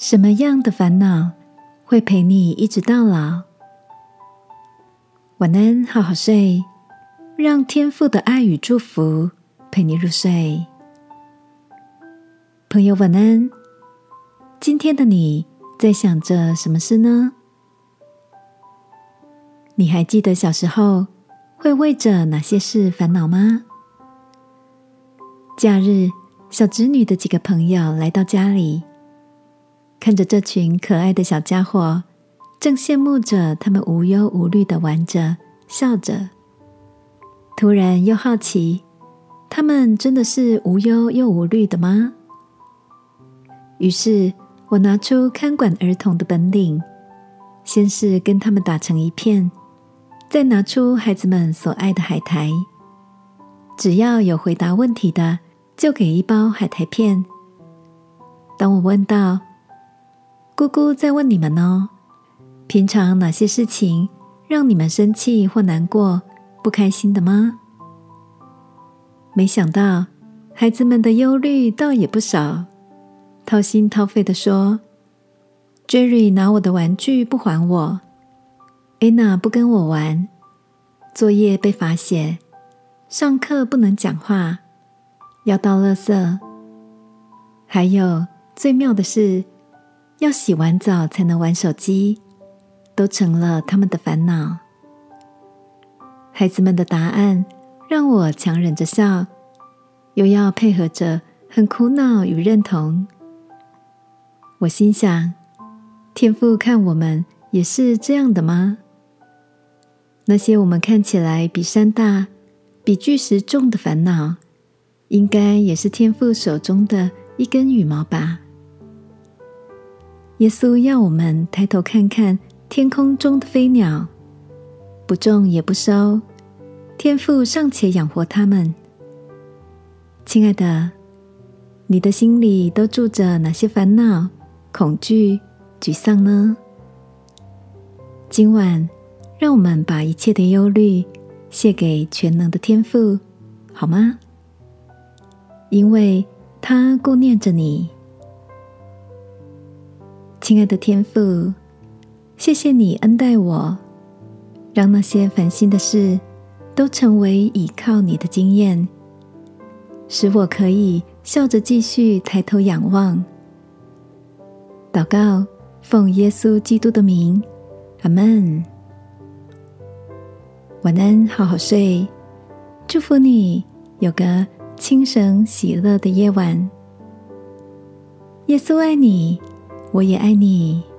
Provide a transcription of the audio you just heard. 什么样的烦恼会陪你一直到老？晚安，好好睡，让天父的爱与祝福陪你入睡。朋友晚安，今天的你在想着什么事呢？你还记得小时候会为着哪些事烦恼吗？假日，小侄女的几个朋友来到家里，看着这群可爱的小家伙，正羡慕着他们无忧无虑地玩着、笑着。突然又好奇，他们真的是无忧又无虑的吗？于是我拿出看管儿童的本领，先是跟他们打成一片，再拿出孩子们所爱的海苔，只要有回答问题的就给一包海苔片。当我问到姑姑在问你们哦，平常哪些事情让你们生气或难过不开心的吗？没想到孩子们的忧虑倒也不少，掏心掏肺地说 Jerry 拿我的玩具不还我， Anna 不跟我玩，作业被罚写，上课不能讲话，要倒垃圾，还有最妙的是要洗完澡才能玩手机，都成了他们的烦恼。孩子们的答案让我强忍着笑，又要配合着很苦恼与认同。我心想，天父看我们也是这样的吗？那些我们看起来比山大、比巨石重的烦恼，应该也是天父手中的一根羽毛吧。耶稣要我们抬头看看天空中的飞鸟，不种也不收，天父尚且养活他们。亲爱的，你的心里都住着哪些烦恼、恐惧、沮丧呢？今晚，让我们把一切的忧虑卸给全能的天父，好吗？因为他顾念着你。亲爱的天父，谢谢你恩待我，让那些烦心的事都成为倚靠你的经验，使我可以笑着继续抬头仰望。祷告，奉耶稣基督的名，阿们。晚安，好好睡，祝福你有个清神喜乐的夜晚。耶稣爱你，我也爱你。